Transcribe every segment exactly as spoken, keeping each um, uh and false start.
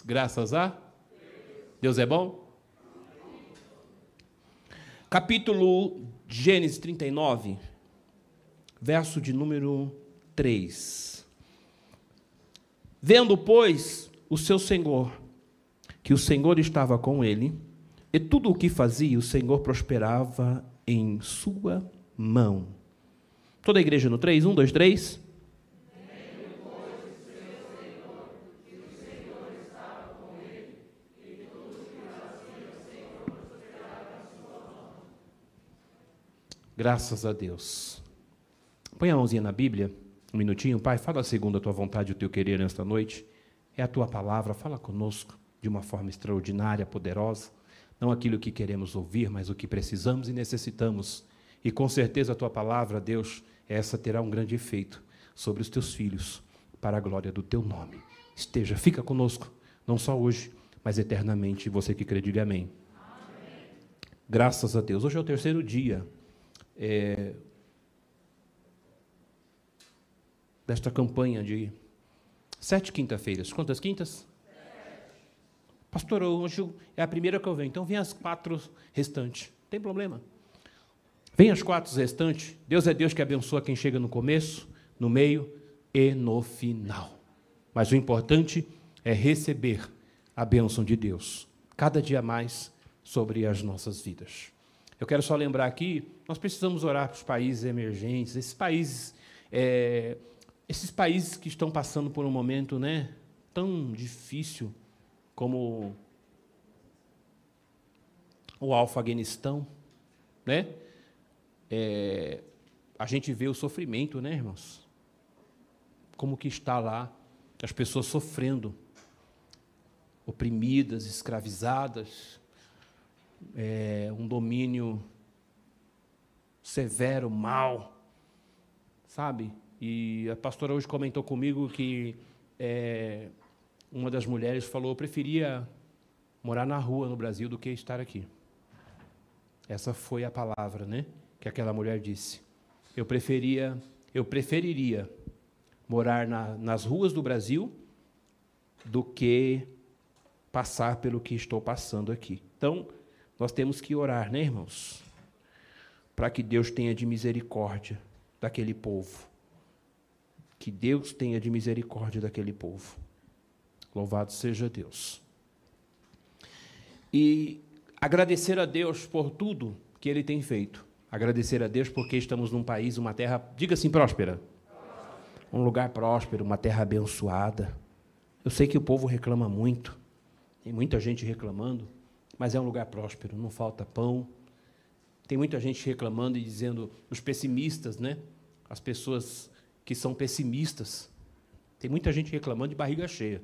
Deus. Graças a Deus. É bom? Capítulo Gênesis trinta e nove, verso de número três. Vendo, pois, o seu senhor, que o Senhor estava com ele, e tudo o que fazia, o Senhor prosperava em sua mão. Toda a igreja no três, um, dois, três. Graças a Deus. Põe a mãozinha na Bíblia, um minutinho. Pai, fala segundo a tua vontade e o teu querer nesta noite. É a tua palavra, fala conosco de uma forma extraordinária, poderosa. Não aquilo que queremos ouvir, mas o que precisamos e necessitamos. E com certeza a tua palavra, Deus, essa terá um grande efeito sobre os teus filhos, para a glória do teu nome. Esteja, fica conosco, não só hoje, mas eternamente. Você que crê, diga amém. Amém. Graças a Deus. Hoje é o terceiro dia É, desta campanha de sete quinta-feiras. Quantas quintas? Sete. Pastor, hoje é a primeira que eu venho, então vem as quatro restantes. Não tem problema. Vem as quatro restantes. Deus é Deus que abençoa quem chega no começo, no meio e no final. Mas o importante é receber a bênção de Deus, cada dia mais, sobre as nossas vidas. Eu quero só lembrar aqui, nós precisamos orar para os países emergentes, esses países, é, esses países que estão passando por um momento, né, tão difícil como o Afeganistão, né? É, a gente vê o sofrimento, né, irmãos? Como que está lá as pessoas sofrendo, oprimidas, escravizadas. É um domínio severo, mal, sabe? E a pastora hoje comentou comigo que é, uma das mulheres falou: eu preferia morar na rua no Brasil do que estar aqui. Essa foi a palavra, né, que aquela mulher disse. Eu preferia, eu preferiria morar na, nas ruas do Brasil do que passar pelo que estou passando aqui. Então, nós temos que orar, né, irmãos? Para que Deus tenha de misericórdia daquele povo. Que Deus tenha de misericórdia daquele povo. Louvado seja Deus. E agradecer a Deus por tudo que Ele tem feito. Agradecer a Deus porque estamos num país, uma terra, diga assim, próspera. Um lugar próspero, uma terra abençoada. Eu sei que o povo reclama muito. Tem muita gente reclamando. Mas é um lugar próspero, não falta pão. Tem muita gente reclamando e dizendo, os pessimistas, né? As pessoas que são pessimistas. Tem muita gente reclamando de barriga cheia.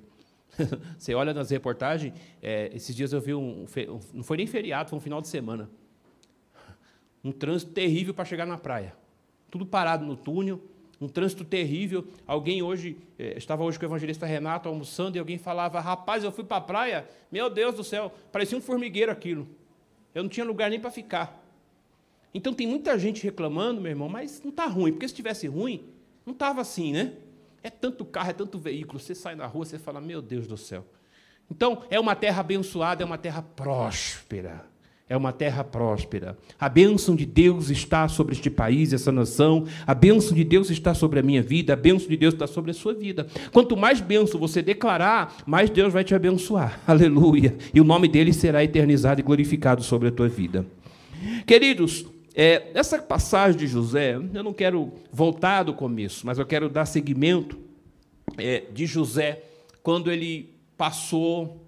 Você olha nas reportagens, é, esses dias eu vi um, um, não foi nem feriado, foi um final de semana. Um trânsito terrível para chegar na praia. Tudo parado no túnel, um trânsito terrível. Alguém hoje, eh, estava hoje com o evangelista Renato almoçando, e alguém falava, rapaz, eu fui para a praia, meu Deus do céu, parecia um formigueiro aquilo. Eu não tinha lugar nem para ficar. Então, tem muita gente reclamando, meu irmão, mas não está ruim, porque se estivesse ruim, não estava assim, né? É tanto carro, é tanto veículo, você sai na rua, você fala, meu Deus do céu. Então, é uma terra abençoada, é uma terra próspera. É uma terra próspera. A bênção de Deus está sobre este país, essa nação. A bênção de Deus está sobre a minha vida. A bênção de Deus está sobre a sua vida. Quanto mais bênção você declarar, mais Deus vai te abençoar. Aleluia. E o nome dele será eternizado e glorificado sobre a tua vida. Queridos, é, essa passagem de José, eu não quero voltar do começo, mas eu quero dar seguimento é, de José, quando ele passou...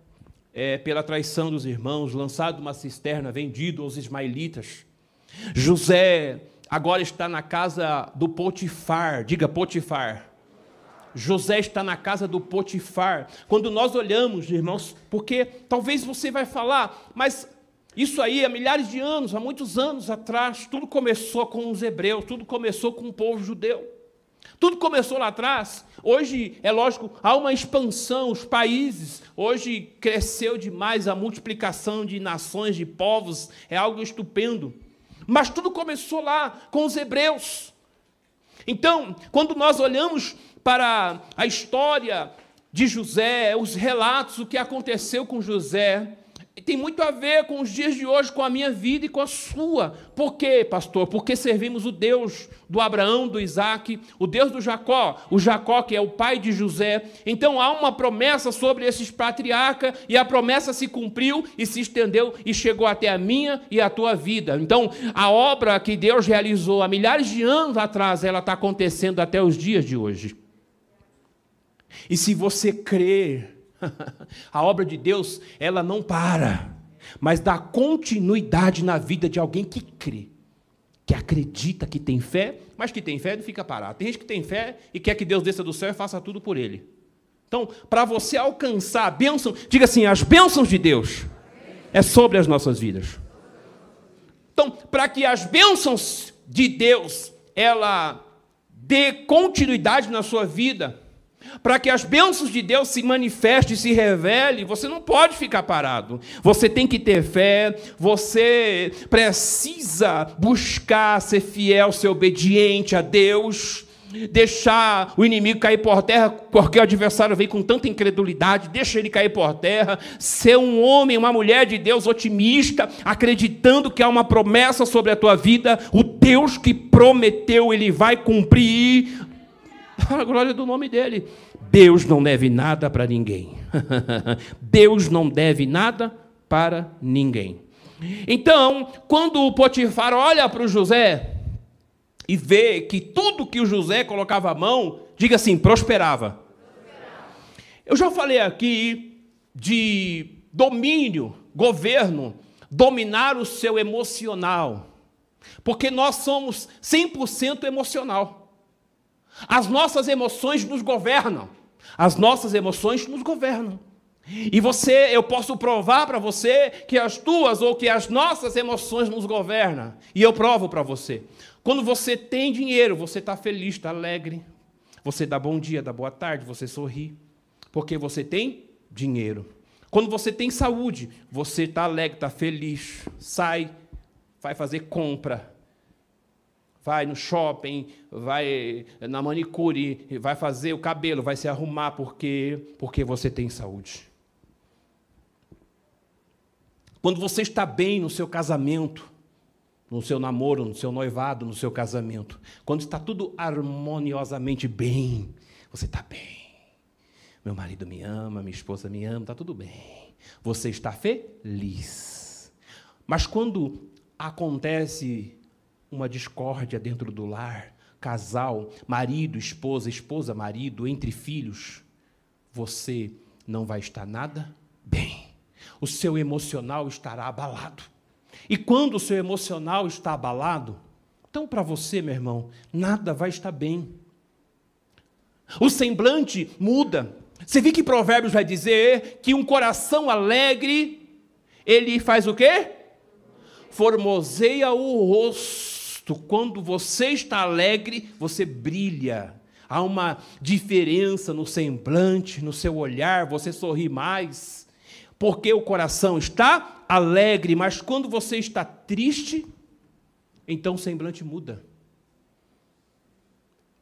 É, pela traição dos irmãos, lançado uma cisterna, vendido aos ismaelitas. José agora está na casa do Potifar, diga Potifar. José está na casa do Potifar. Quando nós olhamos, irmãos, porque talvez você vai falar, mas isso aí há milhares de anos, há muitos anos atrás, tudo começou com os hebreus, tudo começou com o povo judeu. Tudo começou lá atrás. Hoje, é lógico, há uma expansão, os países, hoje cresceu demais a multiplicação de nações, de povos, é algo estupendo. Mas tudo começou lá com os hebreus. Então, quando nós olhamos para a história de José, os relatos, o que aconteceu com José, tem muito a ver com os dias de hoje, com a minha vida e com a sua. Por quê, pastor? Porque servimos o Deus do Abraão, do Isaque, o Deus do Jacó, o Jacó que é o pai de José. Então há uma promessa sobre esses patriarcas, e a promessa se cumpriu e se estendeu e chegou até a minha e a tua vida. Então a obra que Deus realizou há milhares de anos atrás, ela está acontecendo até os dias de hoje. E se você crer, a obra de Deus, ela não para, mas dá continuidade na vida de alguém que crê, que acredita, que tem fé, mas que tem fé não fica parado. Tem gente que tem fé e quer que Deus desça do céu e faça tudo por ele. Então, para você alcançar a bênção, diga assim, as bênçãos de Deus é sobre as nossas vidas. Então, para que as bênçãos de Deus, ela dê continuidade na sua vida, para que as bênçãos de Deus se manifestem, se revelem, você não pode ficar parado, você tem que ter fé, você precisa buscar ser fiel, ser obediente a Deus, deixar o inimigo cair por terra, porque o adversário vem com tanta incredulidade, deixa ele cair por terra, ser um homem, uma mulher de Deus otimista, acreditando que há uma promessa sobre a tua vida, o Deus que prometeu, ele vai cumprir, a glória do nome dele. Deus não deve nada para ninguém. Deus não deve nada para ninguém. Então, quando o Potifar olha para o José e vê que tudo que o José colocava a mão, diga assim, prosperava. Eu já falei aqui de domínio, governo, dominar o seu emocional, porque nós somos cem por cento emocional. As nossas emoções nos governam, as nossas emoções nos governam, e você, eu posso provar para você que as tuas ou que as nossas emoções nos governam, e eu provo para você, quando você tem dinheiro, você está feliz, está alegre, você dá bom dia, dá boa tarde, você sorri, porque você tem dinheiro, quando você tem saúde, você está alegre, está feliz, sai, vai fazer compra, vai no shopping, vai na manicure, vai fazer o cabelo, vai se arrumar, porque, porque você tem saúde. Quando você está bem no seu casamento, no seu namoro, no seu noivado, no seu casamento, quando está tudo harmoniosamente bem, você está bem. Meu marido me ama, minha esposa me ama, está tudo bem. Você está feliz. Mas quando acontece uma discórdia dentro do lar, casal, marido, esposa, esposa, marido, entre filhos, você não vai estar nada bem. O seu emocional estará abalado. E quando o seu emocional está abalado, então para você, meu irmão, nada vai estar bem. O semblante muda. Você vê que Provérbios vai dizer que um coração alegre, ele faz o quê? Formoseia o rosto. Quando você está alegre, você brilha, há uma diferença no semblante, no seu olhar, você sorri mais, porque o coração está alegre, mas quando você está triste, então o semblante muda.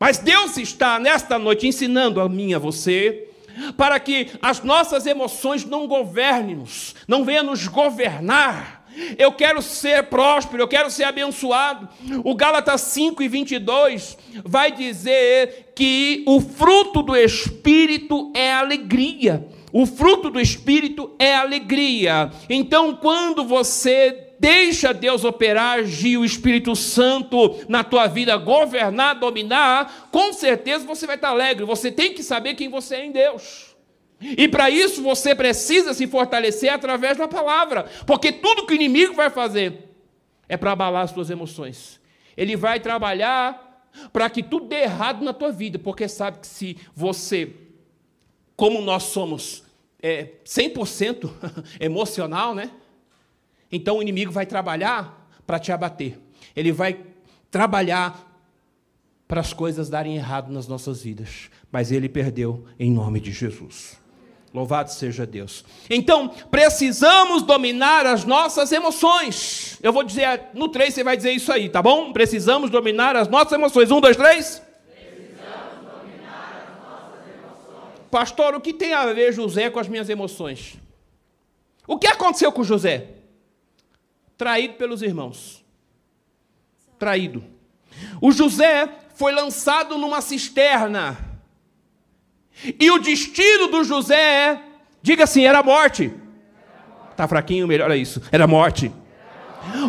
Mas Deus está, nesta noite, ensinando a mim e a você, para que as nossas emoções não governem-nos, não venham nos governar. Eu quero ser próspero, eu quero ser abençoado. O Gálatas cinco e vinte e dois vai dizer que o fruto do Espírito é alegria. O fruto do Espírito é alegria. Então, quando você deixa Deus operar, agir, o Espírito Santo na tua vida, governar, dominar, com certeza você vai estar alegre. Você tem que saber quem você é em Deus. E para isso você precisa se fortalecer através da palavra, porque tudo que o inimigo vai fazer é para abalar as tuas emoções. Ele vai trabalhar para que tudo dê errado na tua vida, porque sabe que se você, como nós somos é, cem por cento emocional, né? Então o inimigo vai trabalhar para te abater, ele vai trabalhar para as coisas darem errado nas nossas vidas, mas ele perdeu em nome de Jesus. Louvado seja Deus. Então, precisamos dominar as nossas emoções. Eu vou dizer, no três você vai dizer isso aí, tá bom? Precisamos dominar as nossas emoções. um, dois, três. Precisamos dominar as nossas emoções. Pastor, o que tem a ver José com as minhas emoções? O que aconteceu com José? Traído pelos irmãos. Traído. O José foi lançado numa cisterna. E o destino do José é, diga assim, era a morte. Está fraquinho, melhor é isso. Era a morte.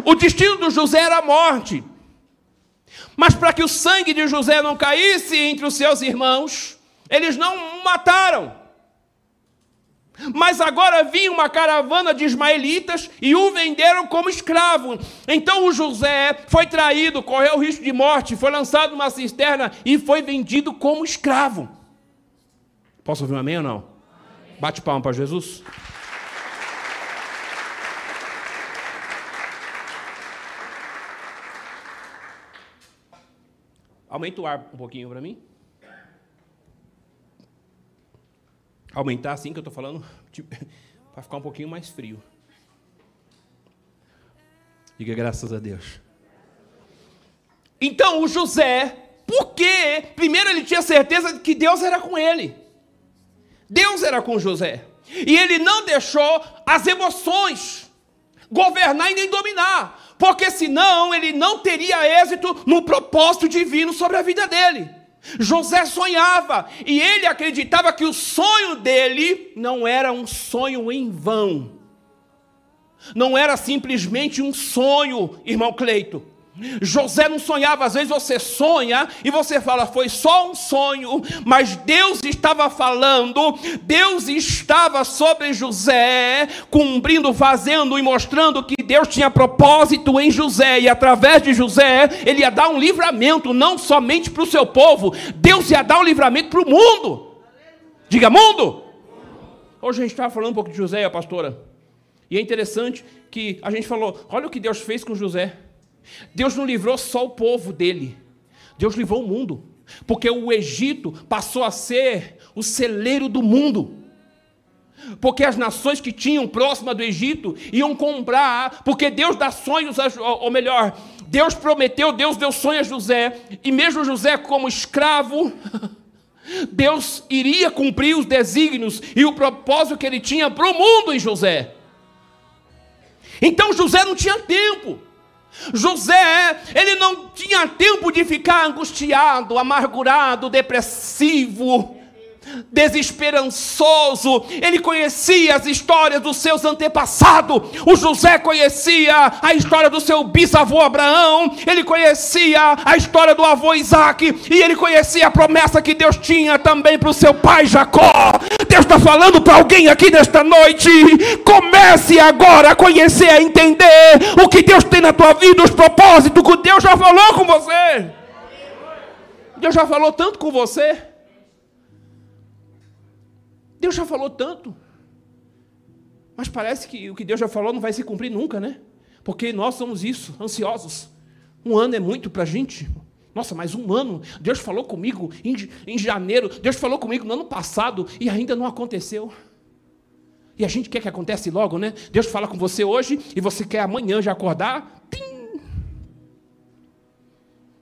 O destino do José era a morte. Mas para que o sangue de José não caísse entre os seus irmãos, eles não o mataram. Mas agora vinha uma caravana de ismaelitas e o venderam como escravo. Então o José foi traído, correu o risco de morte, foi lançado numa cisterna e foi vendido como escravo. Posso ouvir um amém ou não? Amém. Bate palma para Jesus. Aumenta o ar um pouquinho para mim. Aumentar assim que eu estou falando, tipo, para ficar um pouquinho mais frio. Diga graças a Deus. Então o José, porque primeiro ele tinha certeza de que Deus era com ele. Deus era com José. E ele não deixou as emoções governar e nem dominar. Porque senão ele não teria êxito no propósito divino sobre a vida dele. José sonhava, e ele acreditava que o sonho dele não era um sonho em vão. Não era simplesmente um sonho, irmão Cleito. José não sonhava, às vezes você sonha e você fala, foi só um sonho, mas Deus estava falando, Deus estava sobre José, cumprindo, fazendo e mostrando que Deus tinha propósito em José, e através de José, ele ia dar um livramento, não somente para o seu povo, Deus ia dar um livramento para o mundo. Diga, mundo! Hoje a gente estava falando um pouco de José, a pastora, e é interessante que a gente falou, olha o que Deus fez com José. Deus não livrou só o povo dele, Deus livrou o mundo, porque o Egito passou a ser o celeiro do mundo, porque as nações que tinham próxima do Egito iam comprar, porque Deus dá sonhos, a, ou melhor, Deus prometeu, Deus deu sonho a José, e mesmo José como escravo, Deus iria cumprir os desígnios e o propósito que ele tinha para o mundo em José. Então José não tinha tempo. José, ele não tinha tempo de ficar angustiado, amargurado, depressivo, desesperançoso. Ele conhecia as histórias dos seus antepassados. O José conhecia a história do seu bisavô Abraão, ele conhecia a história do avô Isaque, e ele conhecia a promessa que Deus tinha também para o seu pai Jacó. Deus está falando para alguém aqui nesta noite, comece agora a conhecer, a entender o que Deus tem na tua vida, os propósitos que Deus já falou com você. Deus já falou tanto com você. Deus já falou tanto, mas parece que o que Deus já falou não vai se cumprir nunca, né? Porque nós somos isso, ansiosos. Um ano é muito para a gente. Nossa, mas um ano, Deus falou comigo em, em janeiro, Deus falou comigo no ano passado e ainda não aconteceu. E a gente quer que aconteça logo, né? Deus fala com você hoje e você quer amanhã já acordar. Tim!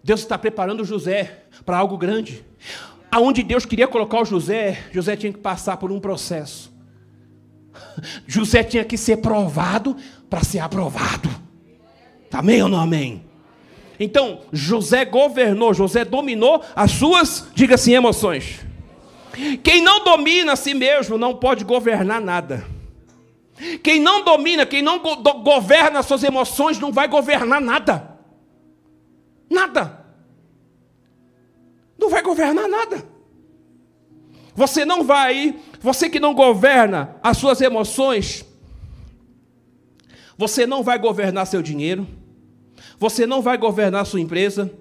Deus está preparando José para algo grande. Aonde Deus queria colocar o José, José tinha que passar por um processo. José tinha que ser provado para ser aprovado. Amém ou não amém? Então, José governou, José dominou as suas, diga assim, emoções. Quem não domina a si mesmo não pode governar nada. Quem não domina, quem não go- governa as suas emoções não vai governar nada. Nada. Não vai governar nada. Você não vai, você que não governa as suas emoções, você não vai governar seu dinheiro, você não vai governar sua empresa,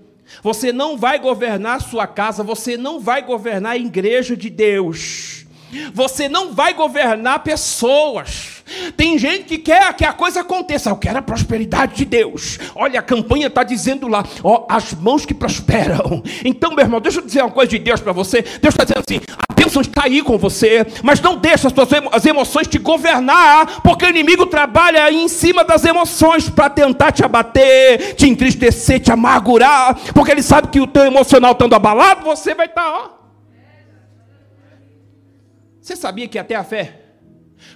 você não vai governar sua casa, você não vai governar a igreja de Deus, você não vai governar pessoas. Tem gente que quer que a coisa aconteça. Eu quero a prosperidade de Deus. Olha, a campanha está dizendo lá, ó, as mãos que prosperam. Então, meu irmão, deixa eu dizer uma coisa de Deus para você. Deus está dizendo assim, a bênção está aí com você, mas não deixa as tuas emo- as emoções te governar, porque o inimigo trabalha em cima das emoções para tentar te abater, te entristecer, te amargurar, porque ele sabe que o teu emocional estando abalado, você vai estar, tá, ó. Você sabia que até a fé,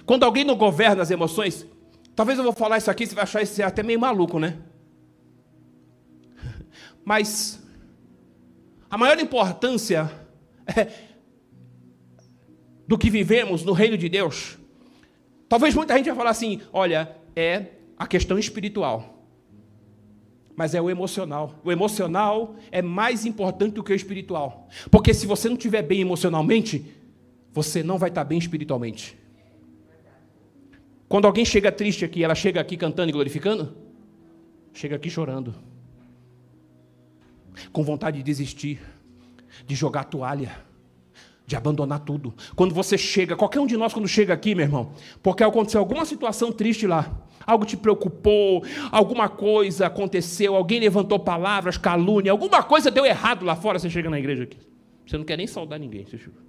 quando alguém não governa as emoções, talvez eu vou falar isso aqui, você vai achar isso até meio maluco, né? Mas a maior importância é, do que vivemos no reino de Deus, talvez muita gente vai falar assim, olha, é a questão espiritual, mas é o emocional. O emocional é mais importante do que o espiritual, porque se você não estiver bem emocionalmente, você não vai estar bem espiritualmente. Quando alguém chega triste aqui, ela chega aqui cantando e glorificando? Chega aqui chorando. Com vontade de desistir, de jogar a toalha, de abandonar tudo. Quando você chega, qualquer um de nós quando chega aqui, meu irmão, porque aconteceu alguma situação triste lá, algo te preocupou, alguma coisa aconteceu, alguém levantou palavras, calúnia, alguma coisa deu errado lá fora, você chega na igreja aqui. Você não quer nem saudar ninguém, você chega.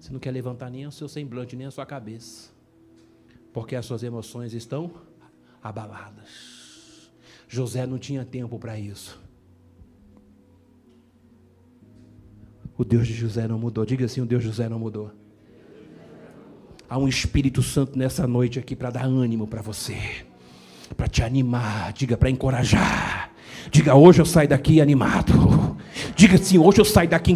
Você não quer levantar nem o seu semblante, nem a sua cabeça, porque as suas emoções estão abaladas. José não tinha tempo para isso. O Deus de José não mudou. Diga assim, o Deus de José não mudou. Há um Espírito Santo nessa noite aqui para dar ânimo para você, para te animar, diga, para encorajar. Diga, hoje eu saio daqui animado. Diga assim, hoje eu saio daqui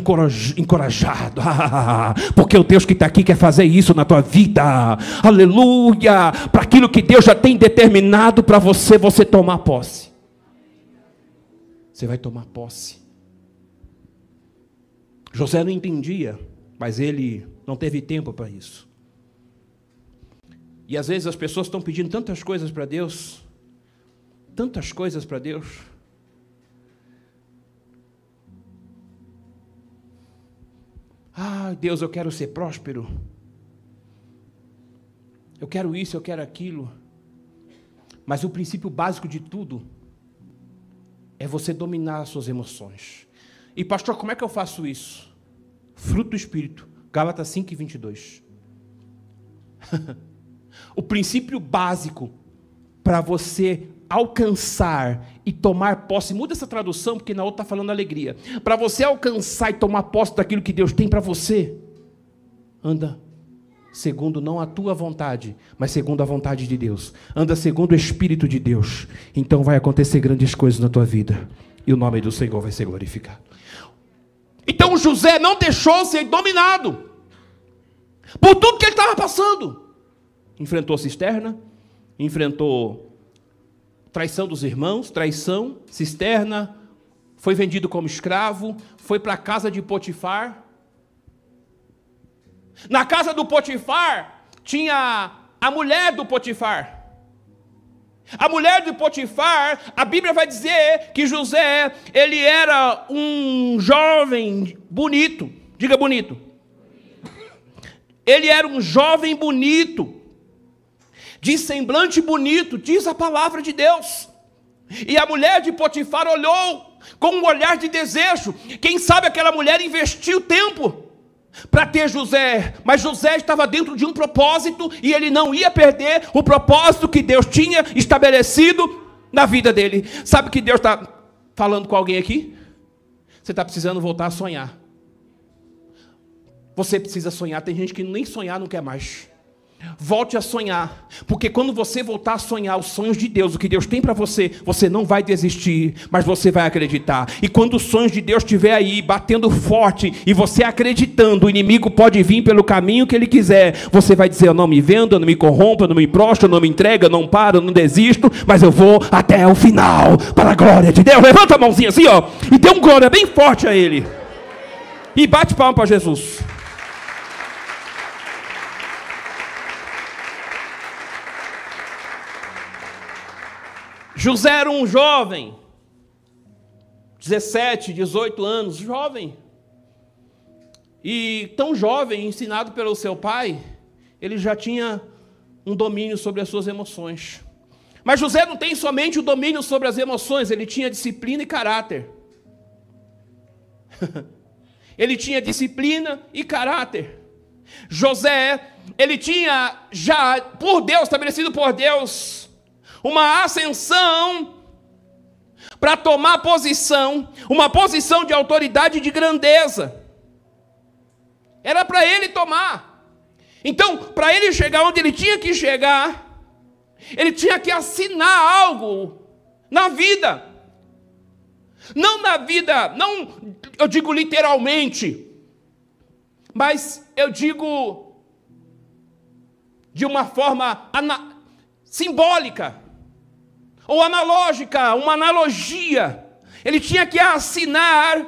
encorajado, ah, porque o Deus que está aqui quer fazer isso na tua vida, aleluia, para aquilo que Deus já tem determinado para você, você tomar posse, você vai tomar posse. José não entendia, mas ele não teve tempo para isso, e às vezes as pessoas estão pedindo tantas coisas para Deus, tantas coisas para Deus, ah, Deus, eu quero ser próspero, eu quero isso, eu quero aquilo, mas o princípio básico de tudo é você dominar as suas emoções. E pastor, como é que eu faço isso? Fruto do Espírito, Gálatas cinco, vinte e dois. O princípio básico para você alcançar e tomar posse, muda essa tradução, porque na outra está falando alegria, para você alcançar e tomar posse daquilo que Deus tem para você, anda segundo não a tua vontade, mas segundo a vontade de Deus, anda segundo o Espírito de Deus, então vai acontecer grandes coisas na tua vida, e o nome do Senhor vai ser glorificado. Então José não deixou ser dominado por tudo que ele estava passando, enfrentou cisterna, enfrentou traição dos irmãos, traição, cisterna, foi vendido como escravo, foi para a casa de Potifar. Na casa do Potifar, tinha a mulher do Potifar. A mulher do Potifar, a Bíblia vai dizer que José, ele era um jovem bonito, diga bonito. Ele era um jovem bonito, de semblante bonito, diz a palavra de Deus, e a mulher de Potifar olhou com um olhar de desejo, quem sabe aquela mulher investiu tempo para ter José, mas José estava dentro de um propósito, e ele não ia perder o propósito que Deus tinha estabelecido na vida dele. Sabe que Deus está falando com alguém aqui? Você está precisando voltar a sonhar, você precisa sonhar, tem gente que nem sonhar não quer mais. Volte a sonhar, porque quando você voltar a sonhar os sonhos de Deus, o que Deus tem para você, você não vai desistir, mas você vai acreditar, e quando os sonhos de Deus estiver aí, batendo forte, e você acreditando, o inimigo pode vir pelo caminho que ele quiser, você vai dizer, eu não me vendo, eu não me corrompo, eu não me prostro, eu não me entrego, eu não paro, eu não desisto, mas eu vou até o final, para a glória de Deus. Levanta a mãozinha assim, ó, e dê um glória bem forte a ele, e bate palma para Jesus. José era um jovem, dezessete, dezoito anos, jovem, e tão jovem, ensinado pelo seu pai, ele já tinha um domínio sobre as suas emoções. Mas José não tem somente o domínio sobre as emoções, ele tinha disciplina e caráter. Ele tinha disciplina e caráter. José, ele tinha já, por Deus, estabelecido por Deus, uma ascensão para tomar posição, uma posição de autoridade e de grandeza. Era para ele tomar. Então, para ele chegar onde ele tinha que chegar, ele tinha que assinar algo na vida. Não na vida, não eu digo literalmente, mas eu digo de uma forma ana, simbólica, ou analógica, uma analogia. Ele tinha que assinar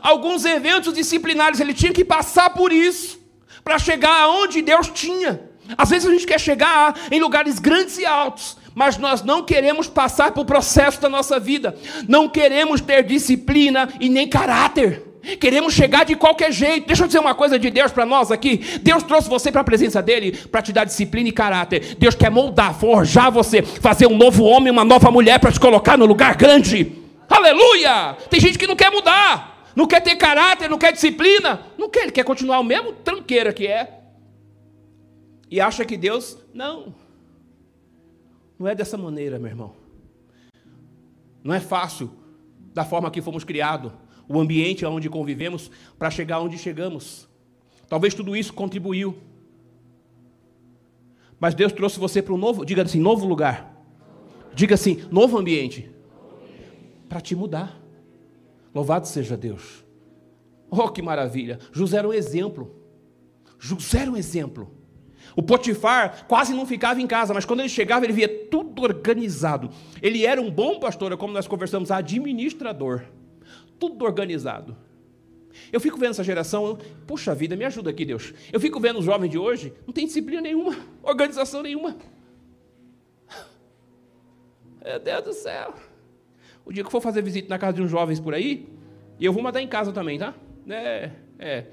alguns eventos disciplinares, ele tinha que passar por isso, para chegar aonde Deus tinha. Às vezes a gente quer chegar em lugares grandes e altos, mas nós não queremos passar pelo processo da nossa vida, não queremos ter disciplina e nem caráter, queremos chegar de qualquer jeito. Deixa eu dizer uma coisa de Deus para nós aqui, Deus trouxe você para a presença dele, para te dar disciplina e caráter. Deus quer moldar, forjar você, fazer um novo homem, uma nova mulher, para te colocar no lugar grande. Aleluia! Tem gente que não quer mudar, não quer ter caráter, não quer disciplina, não quer, ele quer continuar o mesmo tranqueira que é, e acha que Deus, não, não é dessa maneira, meu irmão. Não é fácil, da forma que fomos criados, o ambiente onde convivemos, para chegar onde chegamos. Talvez tudo isso contribuiu. Mas Deus trouxe você para um novo, diga assim, novo lugar. Diga assim, novo ambiente. Para te mudar. Louvado seja Deus. Oh, que maravilha. José era um exemplo. José era um exemplo. O Potifar quase não ficava em casa, mas quando ele chegava, ele via tudo organizado. Ele era um bom pastor, como nós conversamos, administrador. Tudo organizado. Eu fico vendo essa geração, puxa vida, me ajuda aqui, Deus. Eu fico vendo os jovens de hoje, não tem disciplina nenhuma, organização nenhuma. Meu Deus do céu. O dia que eu for fazer visita na casa de uns jovens por aí, e eu vou mandar em casa também, tá? É, é.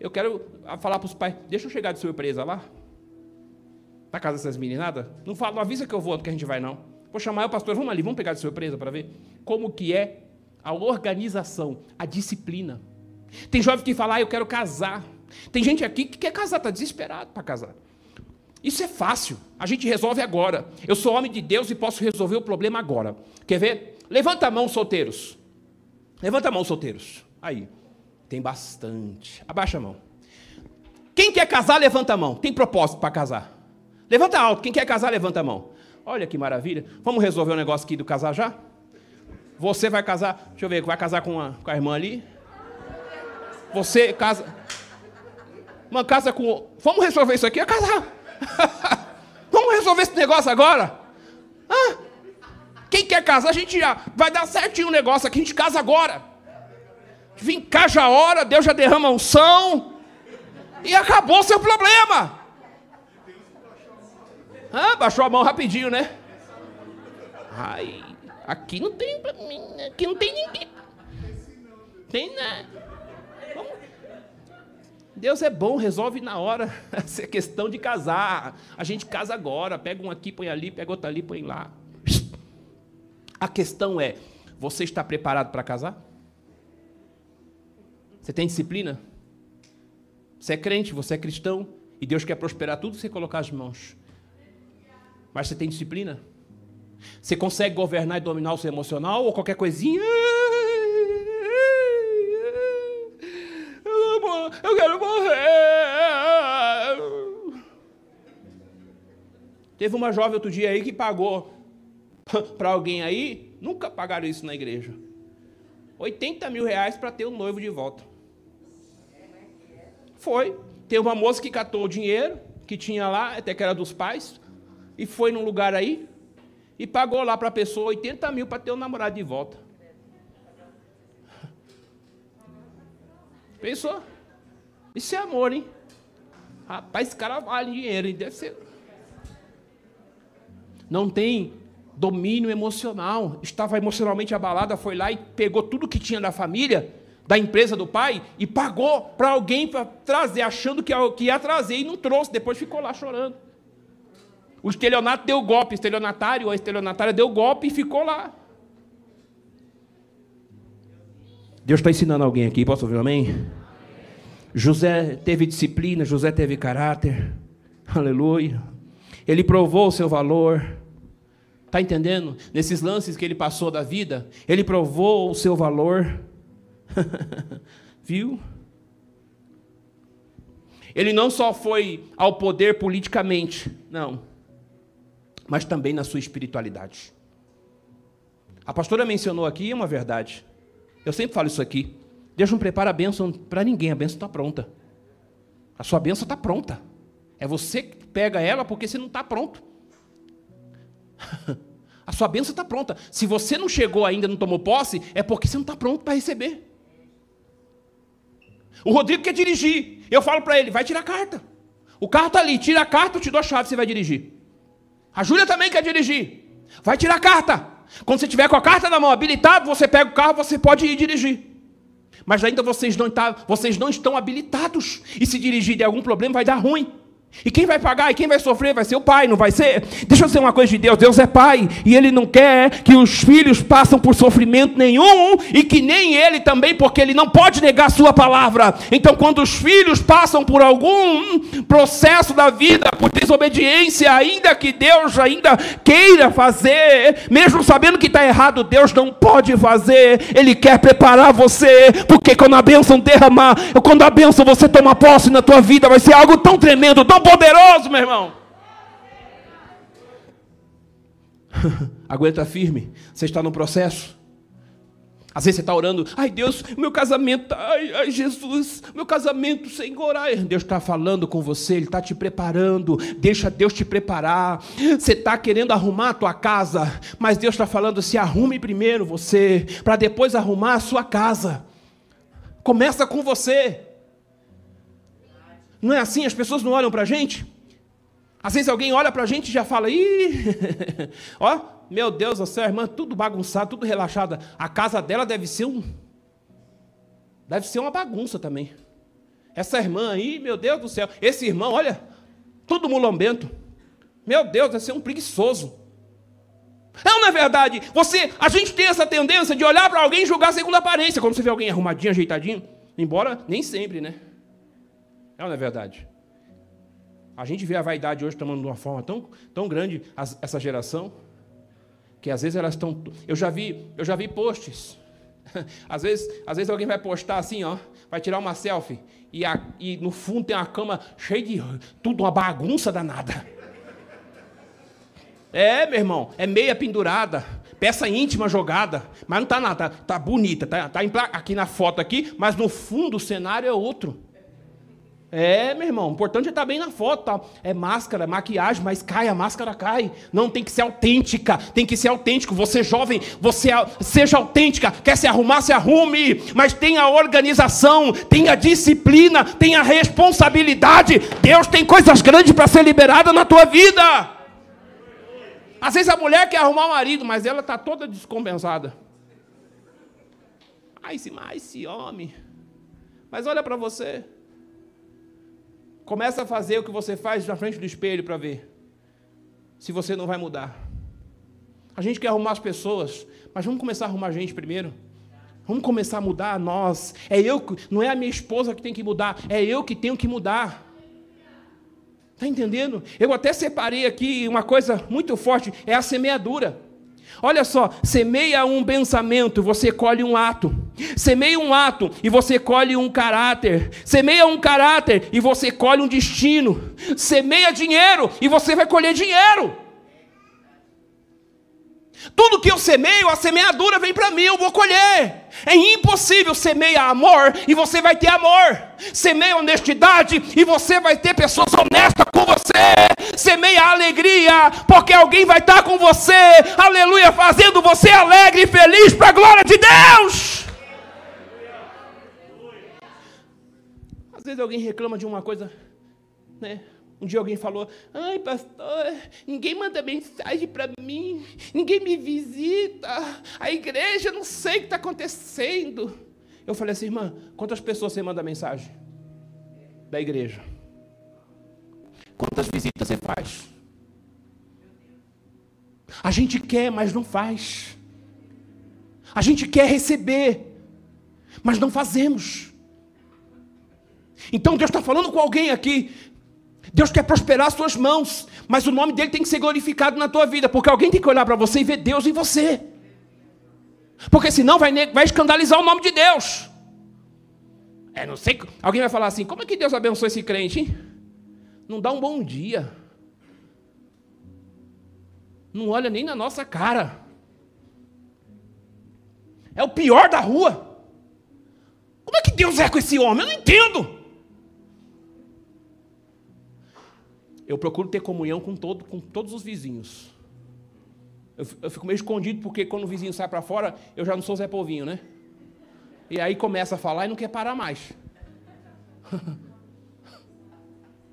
Eu quero falar para os pais, deixa eu chegar de surpresa lá. Na casa dessas meninadas, não fala, não avisa que eu vou, porque a gente vai não. Vou chamar o pastor, vamos ali, vamos pegar de surpresa para ver como que é a organização, a disciplina. Tem jovem que fala, ah, eu quero casar. Tem gente aqui que quer casar, está desesperado para casar. Isso é fácil, a gente resolve agora. Eu sou homem de Deus e posso resolver o problema agora. Quer ver? Levanta a mão, solteiros. Levanta a mão, solteiros. Aí, tem bastante. Abaixa a mão. Quem quer casar, levanta a mão. Tem propósito para casar. Levanta alto, quem quer casar, levanta a mão. Olha que maravilha. Vamos resolver o um negócio aqui do casar já? Você vai casar, deixa eu ver, vai casar com a, com a irmã ali? Você casa... Uma casa com... Vamos resolver isso aqui, é casar. Vamos resolver esse negócio agora? Ah, quem quer casar, a gente já... Vai dar certinho o negócio aqui, a gente casa agora. Vim cá já a hora, Deus já derrama a unção. E acabou o seu problema. Ah, baixou a mão rapidinho, né? Ai, aqui não tem, aqui não tem ninguém. Tem nada. Vamos. Deus é bom, resolve na hora essa questão de casar. A gente casa agora, pega um aqui, põe ali, pega outro ali, põe lá. A questão é, você está preparado para casar? Você tem disciplina? Você é crente, você é cristão, e Deus quer prosperar tudo que você colocar as mãos. Mas você tem disciplina? Você consegue governar e dominar o seu emocional? Ou qualquer coisinha? Eu quero morrer. Teve uma jovem outro dia aí que pagou para alguém aí. Nunca pagaram isso na igreja. oitenta mil reais para ter o noivo de volta. Foi. Tem uma moça que catou o dinheiro que tinha lá, até que era dos pais. E foi num lugar aí, e pagou lá para a pessoa oitenta mil para ter o namorado de volta. Pensou? Isso é amor, hein? Rapaz, esse cara vale dinheiro, hein? Deve ser. Não tem domínio emocional. Estava emocionalmente abalada, foi lá e pegou tudo que tinha da família, da empresa do pai, e pagou para alguém para trazer, achando que ia trazer, e não trouxe, depois ficou lá chorando. O estelionato deu golpe, o estelionatário ou a estelionatária deu golpe e ficou lá. Deus está ensinando alguém aqui, posso ouvir, amém? Amém? José teve disciplina, José teve caráter, aleluia. Ele provou o seu valor, Está entendendo? Nesses lances que ele passou da vida, ele provou o seu valor. Viu? Ele não só foi ao poder politicamente, não, mas também na sua espiritualidade. A pastora mencionou aqui, é uma verdade. Eu sempre falo isso aqui. Deus não prepara a bênção para ninguém, a bênção está pronta. A sua bênção está pronta. É você que pega ela porque você não está pronto. A sua bênção está pronta. Se você não chegou ainda, não tomou posse, é porque você não está pronto para receber. O Rodrigo quer dirigir. Eu falo para ele, vai tirar a carta. O carro está ali, tira a carta, eu te dou a chave, você vai dirigir. A Júlia também quer dirigir. Vai tirar a carta. Quando você estiver com a carta na mão, habilitado, você pega o carro, você pode ir dirigir. Mas ainda vocês não, tá, vocês não estão habilitados. E se dirigir de algum problema, vai dar ruim. E quem vai pagar e quem vai sofrer vai ser o pai, não vai ser? Deixa eu dizer uma coisa de Deus, Deus é pai, e Ele não quer que os filhos passem por sofrimento nenhum, e que nem Ele também, porque Ele não pode negar a sua palavra. Então quando os filhos passam por algum processo da vida, por desobediência, ainda que Deus ainda queira fazer, mesmo sabendo que está errado, Deus não pode fazer, Ele quer preparar você, porque quando a bênção derramar, quando a bênção você toma posse na tua vida, vai ser algo tão tremendo, tão poderoso, meu irmão. Aguenta firme. Você está no processo. Às vezes você está orando, ai Deus, meu casamento, ai, ai Jesus, meu casamento, Senhor, ai. Deus está falando com você, Ele está te preparando, deixa Deus te preparar. Você está querendo arrumar a tua casa, mas Deus está falando, se arrume primeiro você, para depois arrumar a sua casa. Começa com você. Não é assim? As pessoas não olham para a gente? Às vezes alguém olha para a gente e já fala, ih, ó, meu Deus, a sua irmã, tudo bagunçado, tudo relaxada. A casa dela deve ser um, deve ser uma bagunça também. Essa irmã aí, meu Deus do céu, esse irmão, olha, tudo mulambento. Meu Deus, deve ser um preguiçoso. Não, não é verdade. Você, a gente tem essa tendência de olhar para alguém e julgar segundo a aparência. Quando você vê alguém arrumadinho, ajeitadinho, embora nem sempre, né? Não é verdade? A gente vê a vaidade hoje tomando uma forma tão, tão grande, as, essa geração, que às vezes elas estão... Eu já vi, eu já vi posts. Às vezes, às vezes alguém vai postar assim, ó, vai tirar uma selfie, e, a, e no fundo tem uma cama cheia de... Tudo uma bagunça danada. É, meu irmão, é meia pendurada, peça íntima jogada, mas não está nada, está tá bonita, está tá aqui na foto, aqui, mas no fundo o cenário é outro. É, meu irmão, o importante é estar bem na foto, tá? É máscara, maquiagem, mas cai, a máscara cai. Não, tem que ser autêntica, tem que ser autêntico. Você jovem, você seja autêntica, quer se arrumar, se arrume, mas tenha organização, tenha disciplina, tenha responsabilidade. Deus tem coisas grandes para ser liberada na tua vida. Às vezes a mulher quer arrumar o marido, mas ela está toda descompensada. Ai, esse, ai, esse homem. Mas olha para você. Começa a fazer o que você faz na frente do espelho para ver se você não vai mudar. A gente quer arrumar as pessoas, mas vamos começar a arrumar a gente primeiro. Vamos começar a mudar a nós. É eu, não é a minha esposa que tem que mudar, é eu que tenho que mudar. Está entendendo? Eu até separei aqui uma coisa muito forte, é a semeadura. Olha só, semeia um pensamento, você colhe um ato. Semeia um ato e você colhe um caráter. Semeia um caráter e você colhe um destino. Semeia dinheiro e você vai colher dinheiro. Tudo que eu semeio, a semeadura vem para mim, eu vou colher. É impossível. Semeia amor e você vai ter amor. Semeia honestidade e você vai ter pessoas honestas com você. Semeia alegria, porque alguém vai estar com você, aleluia, fazendo você alegre e feliz para a glória de Deus. Às vezes alguém reclama de uma coisa, né? Um dia alguém falou, ai pastor, ninguém manda mensagem para mim, ninguém me visita, a igreja não sei o que está acontecendo. Eu falei assim, irmã, quantas pessoas você manda mensagem? Da igreja. Quantas visitas você faz? A gente quer, mas não faz. A gente quer receber, mas não fazemos. Então Deus está falando com alguém aqui, Deus quer prosperar as suas mãos, mas o nome dele tem que ser glorificado na tua vida, porque alguém tem que olhar para você e ver Deus em você, porque senão vai, vai escandalizar o nome de Deus. É, não sei, alguém vai falar assim: como é que Deus abençoou esse crente, hein? Não dá um bom dia, não olha nem na nossa cara, é o pior da rua. Como é que Deus é com esse homem? Eu não entendo. Eu procuro ter comunhão com, todo, com todos os vizinhos. Eu, eu fico meio escondido, porque quando o vizinho sai para fora, eu já não sou Zé Povinho, né? E aí começa a falar e não quer parar mais.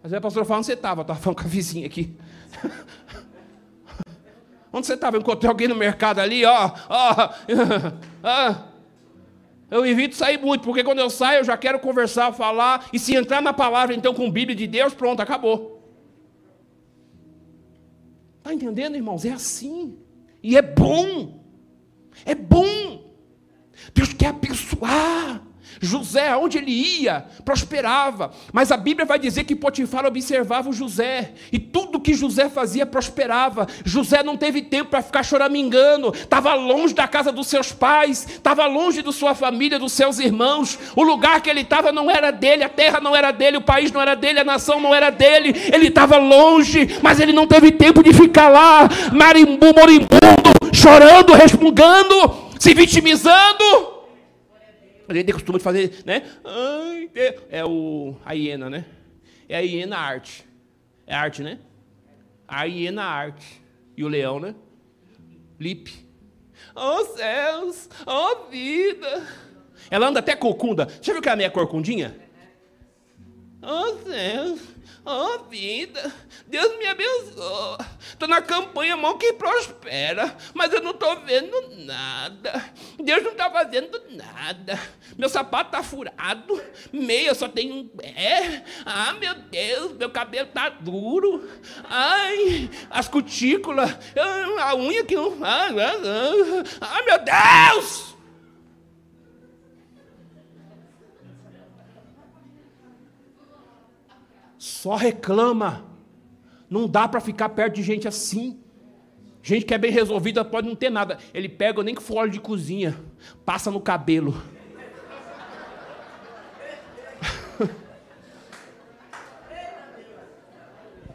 Mas aí a pastora fala: onde você estava? Eu estava falando com a vizinha aqui. Onde você estava? Eu encontrei alguém no mercado ali, ó, ó. Eu evito sair muito, porque quando eu saio, eu já quero conversar, falar, e se entrar na palavra, então, com a Bíblia de Deus, pronto, acabou. Está entendendo, irmãos? É assim. E é bom. É bom. Deus quer abençoar. José, onde ele ia, prosperava. Mas a Bíblia vai dizer que Potifar observava o José. E tudo que José fazia prosperava. José não teve tempo para ficar choramingando. Estava longe da casa dos seus pais. Estava longe da sua família, dos seus irmãos. O lugar que ele estava não era dele. A terra não era dele. O país não era dele. A nação não era dele. Ele estava longe. Mas ele não teve tempo de ficar lá, marimbu, moribundo, chorando, resmungando, se vitimizando. A gente costuma de fazer, né? É o, a hiena, né? É a hiena arte. É arte, né? A hiena arte. E o leão, né? Lipe. Oh, céus! Oh, vida! Ela anda até corcunda. Deixa eu ver o que é a minha corcundinha? Oh, céus! Oh, vida! Deus me abençoa. Estou na campanha Mão que Prospera, mas eu não estou vendo nada. Deus não está fazendo nada. Meu sapato está furado, meia só tem um pé. Ah, meu Deus, meu cabelo está duro. Ai, as cutículas, a unha que não... Ah, meu Deus! Só reclama. Não dá para ficar perto de gente assim. Gente que é bem resolvida pode não ter nada. Ele pega nem que for óleo de cozinha, passa no cabelo.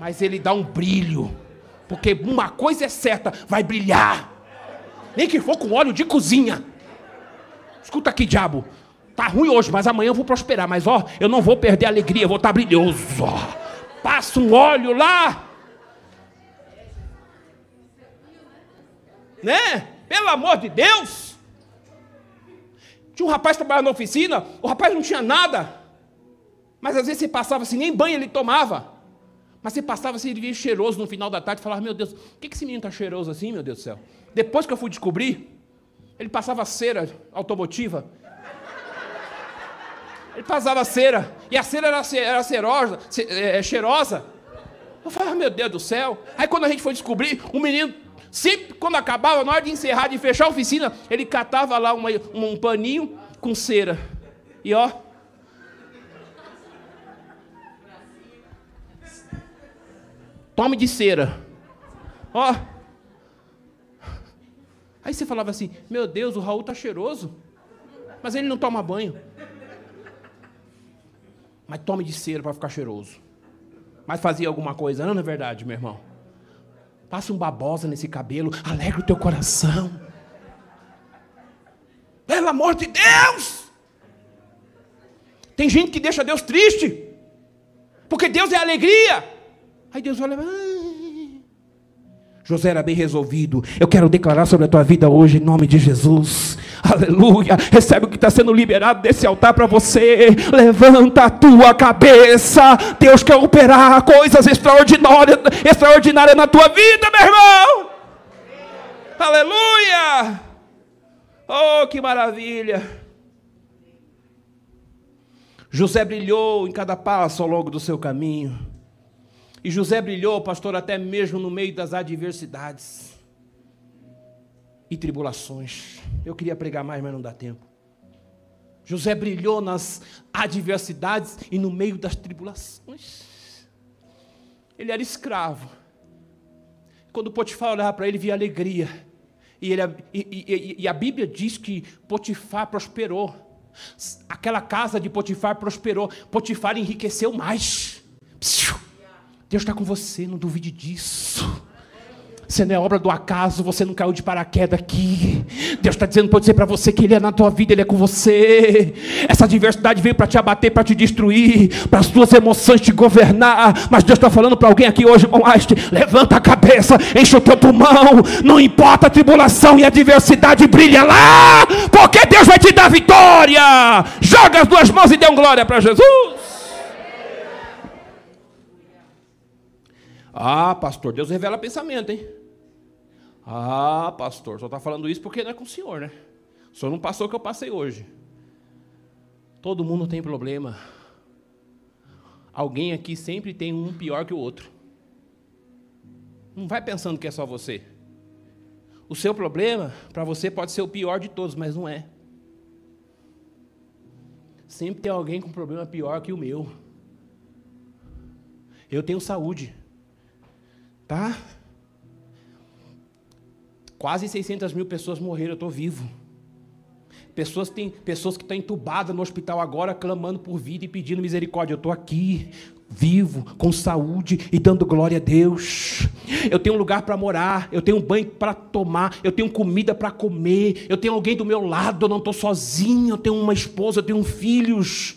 Mas ele dá um brilho. Porque uma coisa é certa, vai brilhar. Nem que for com óleo de cozinha. Escuta aqui, diabo. Tá ruim hoje, mas amanhã eu vou prosperar. Mas ó, eu não vou perder a alegria, eu vou estar brilhoso, ó. Passa um óleo lá, né? Pelo amor de Deus! Tinha um rapaz trabalhando na oficina, o rapaz não tinha nada, mas às vezes você passava assim, nem banho ele tomava, mas você passava assim, ele vinha cheiroso no final da tarde, falava: meu Deus, por que esse menino está cheiroso assim, meu Deus do céu? Depois que eu fui descobrir, ele passava cera automotiva. Ele passava cera, e a cera era, era cerosa, é, cheirosa. Eu falava: meu Deus do céu. Aí quando a gente foi descobrir, o menino, sempre quando acabava, na hora de encerrar, de fechar a oficina, ele catava lá uma, um, um paninho com cera. E ó. Tome de cera. Ó. Aí você falava assim: meu Deus, o Raul tá cheiroso, mas ele não toma banho. Mas tome de cera para ficar cheiroso. Mas fazia alguma coisa, não é verdade, meu irmão? Passa um babosa nesse cabelo, alegra o teu coração. Pelo amor de Deus! Tem gente que deixa Deus triste, porque Deus é alegria. Aí Deus olha... Ai. José era bem resolvido. Eu quero declarar sobre a tua vida hoje, em nome de Jesus... Aleluia, recebe o que está sendo liberado desse altar para você. Levanta a tua cabeça. Deus quer operar coisas extraordinárias, extraordinárias na tua vida, meu irmão. Aleluia. Oh, que maravilha. José brilhou em cada passo ao longo do seu caminho. E José brilhou, pastor, até mesmo no meio das adversidades e tribulações. Eu queria pregar mais, mas não dá tempo. José brilhou nas adversidades e no meio das tribulações. Ele era escravo. Quando Potifar olhava para ele, via alegria. E, ele, e, e, e a Bíblia diz que Potifar prosperou. Aquela casa de Potifar prosperou. Potifar enriqueceu mais. Psiu. Deus está com você, não duvide disso. Você não é obra do acaso, você não caiu de paraquedas aqui. Deus está dizendo, pode dizer para você que Ele é na tua vida, Ele é com você. Essa adversidade veio para te abater, para te destruir, para as tuas emoções te governar. Mas Deus está falando para alguém aqui hoje, bom, Einstein, levanta a cabeça, enche o teu pulmão. Não importa a tribulação e a adversidade, brilha lá, porque Deus vai te dar vitória. Joga as duas mãos e dê um glória para Jesus. Ah, pastor, Deus revela pensamento, hein? Ah, pastor, só está falando isso porque não é com o senhor, né? O senhor não passou o que eu passei hoje. Todo mundo tem problema. Alguém aqui sempre tem um pior que o outro. Não vai pensando que é só você. O seu problema, para você, pode ser o pior de todos, mas não é. Sempre tem alguém com problema pior que o meu. Eu tenho saúde. Tá? Quase seiscentas mil pessoas morreram, eu estou vivo. Pessoas, tem, pessoas que estão entubadas no hospital agora, clamando por vida e pedindo misericórdia. Eu estou aqui, vivo, com saúde e dando glória a Deus. Eu tenho um lugar para morar, eu tenho um banho para tomar, eu tenho comida para comer, eu tenho alguém do meu lado, eu não estou sozinho, eu tenho uma esposa, eu tenho filhos.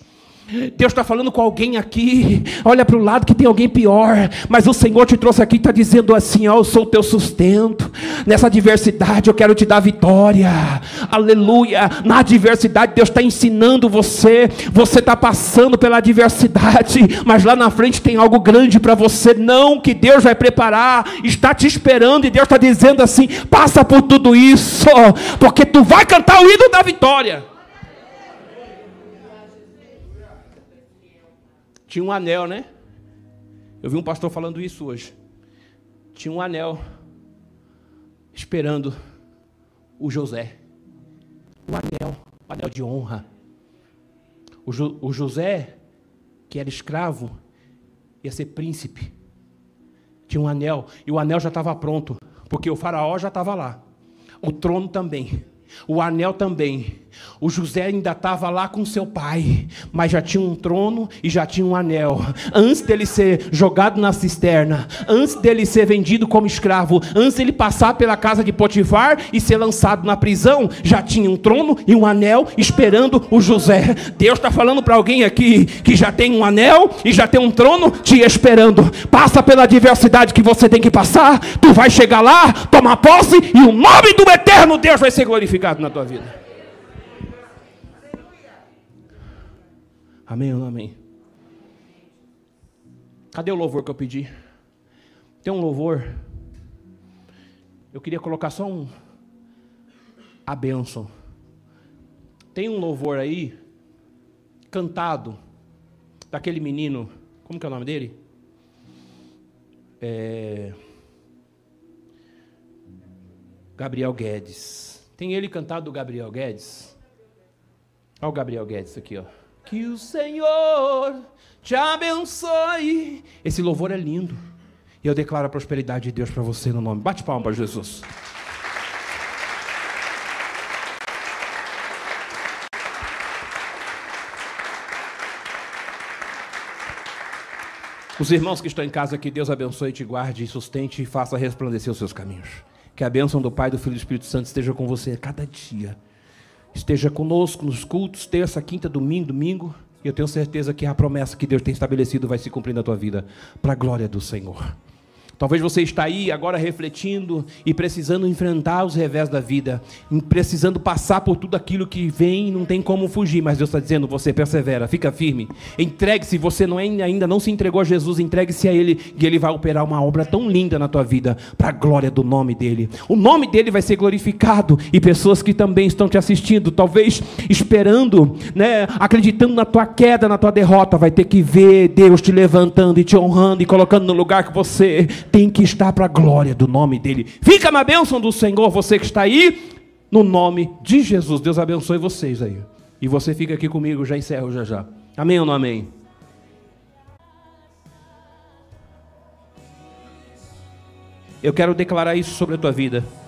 Deus está falando com alguém aqui, olha para o lado que tem alguém pior, mas o Senhor te trouxe aqui e está dizendo assim, ó, eu sou o teu sustento, nessa adversidade eu quero te dar vitória, aleluia, na adversidade Deus está ensinando você, você está passando pela adversidade, mas lá na frente tem algo grande para você, não, que Deus vai preparar, está te esperando e Deus está dizendo assim, passa por tudo isso, porque tu vai cantar o hino da vitória. Tinha um anel, né? Eu vi um pastor falando isso hoje. Tinha um anel esperando o José. Um anel, um anel de honra. O, jo, o José, que era escravo, ia ser príncipe. Tinha um anel, e o anel já estava pronto, porque o faraó já estava lá. O trono também. O anel também, o José ainda estava lá com seu pai, mas já tinha um trono e já tinha um anel, antes dele ser jogado na cisterna, antes dele ser vendido como escravo, antes dele passar pela casa de Potifar e ser lançado na prisão, já tinha um trono e um anel esperando o José. Deus está falando para alguém aqui, que já tem um anel e já tem um trono te esperando, passa pela adversidade que você tem que passar, tu vai chegar lá, tomar posse e o nome do eterno Deus vai ser glorificado na tua vida. Amém ou não amém? Cadê o louvor que eu pedi? Tem um louvor. Eu queria colocar só um. A bênção. Tem um louvor aí cantado daquele menino. Como que é o nome dele? É... Gabriel Guedes. Tem ele cantado do Gabriel Guedes? Olha o Gabriel Guedes aqui, ó. Que o Senhor te abençoe. Esse louvor é lindo. E eu declaro a prosperidade de Deus para você no nome. Bate palma para Jesus. Os irmãos que estão em casa, que Deus abençoe, te guarde, sustente e faça resplandecer os seus caminhos. Que a bênção do Pai, do Filho e do Espírito Santo esteja com você a cada dia. Esteja conosco nos cultos, terça, quinta, domingo, domingo. E eu tenho certeza que a promessa que Deus tem estabelecido vai se cumprir na tua vida, para a glória do Senhor. Talvez você está aí agora refletindo e precisando enfrentar os revés da vida, precisando passar por tudo aquilo que vem e não tem como fugir, mas Deus está dizendo, você persevera, fica firme, entregue-se, você não é, ainda não se entregou a Jesus, entregue-se a Ele, e Ele vai operar uma obra tão linda na tua vida, para a glória do nome dEle. O nome dEle vai ser glorificado, e pessoas que também estão te assistindo, talvez esperando, né, acreditando na tua queda, na tua derrota, vai ter que ver Deus te levantando e te honrando e colocando no lugar que você tem que estar, para a glória do nome dEle. Fica na bênção do Senhor, você que está aí, no nome de Jesus. Deus abençoe vocês aí. E você fica aqui comigo, já encerro já já. Amém ou não amém? Eu quero declarar isso sobre a tua vida.